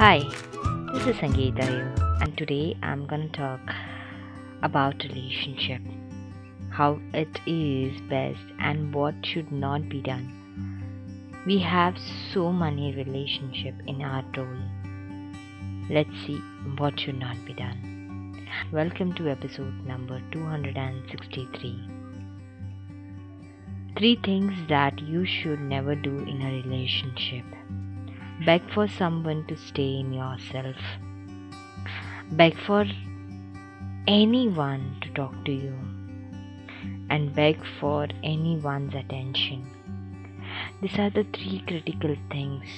Hi, this is Sangeeta here, and today I'm gonna talk about relationship, how it is best and what should not be done. We have so many relationships in our role. Let's see what should not be done. Welcome to episode number 263. 3 things that you should never do in a relationship. Beg for someone to stay in yourself. Beg for anyone to talk to you. And beg for anyone's attention. These are the 3 critical things.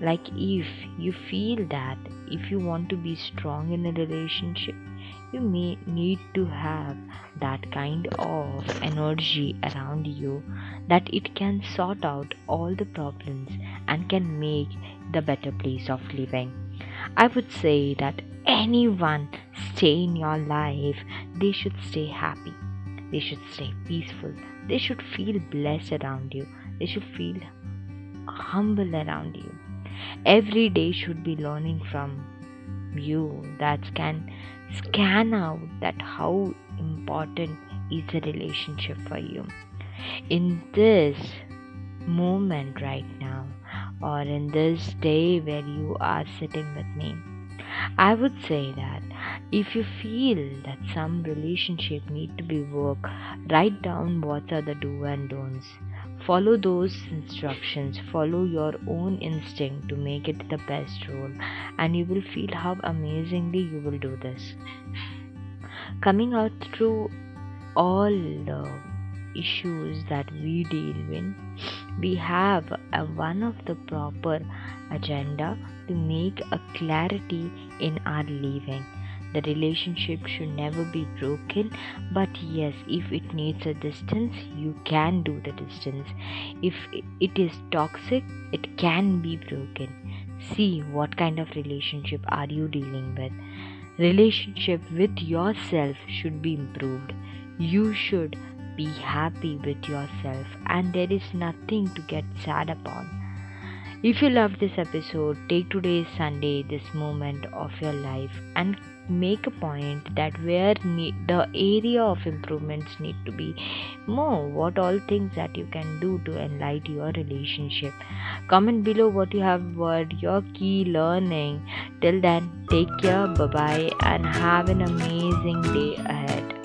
Like, if you feel that if you want to be strong in a relationship, you may need to have that kind of energy around you that it can sort out all the problems and can make the better place of living. I would say that anyone stay in your life, they should stay happy, they should stay peaceful, they should feel blessed around you, they should feel humble around you. Every day should be learning from you that can scan out that how important is a relationship for you. In this moment right now, or in this day where you are sitting with me, I would say that if you feel that some relationship need to be worked, write down what are the do and don'ts. Follow those instructions, follow your own instinct to make it the best role, and you will feel how amazingly you will do this. Coming out through all the issues that we deal with, we have one of the proper agenda to make a clarity in our living. The relationship should never be broken, but yes, if it needs a distance, you can do the distance. If it is toxic, it can be broken. See what kind of relationship are you dealing with. Relationship with yourself should be improved. You should be happy with yourself, and there is nothing to get sad upon. If you love this episode, take today's Sunday, this moment of your life, and make a point that where the area of improvements need to be more, what all things that you can do to enlighten your relationship. Comment below what you have were your key learning. Till then, take care, bye bye, and have an amazing day ahead.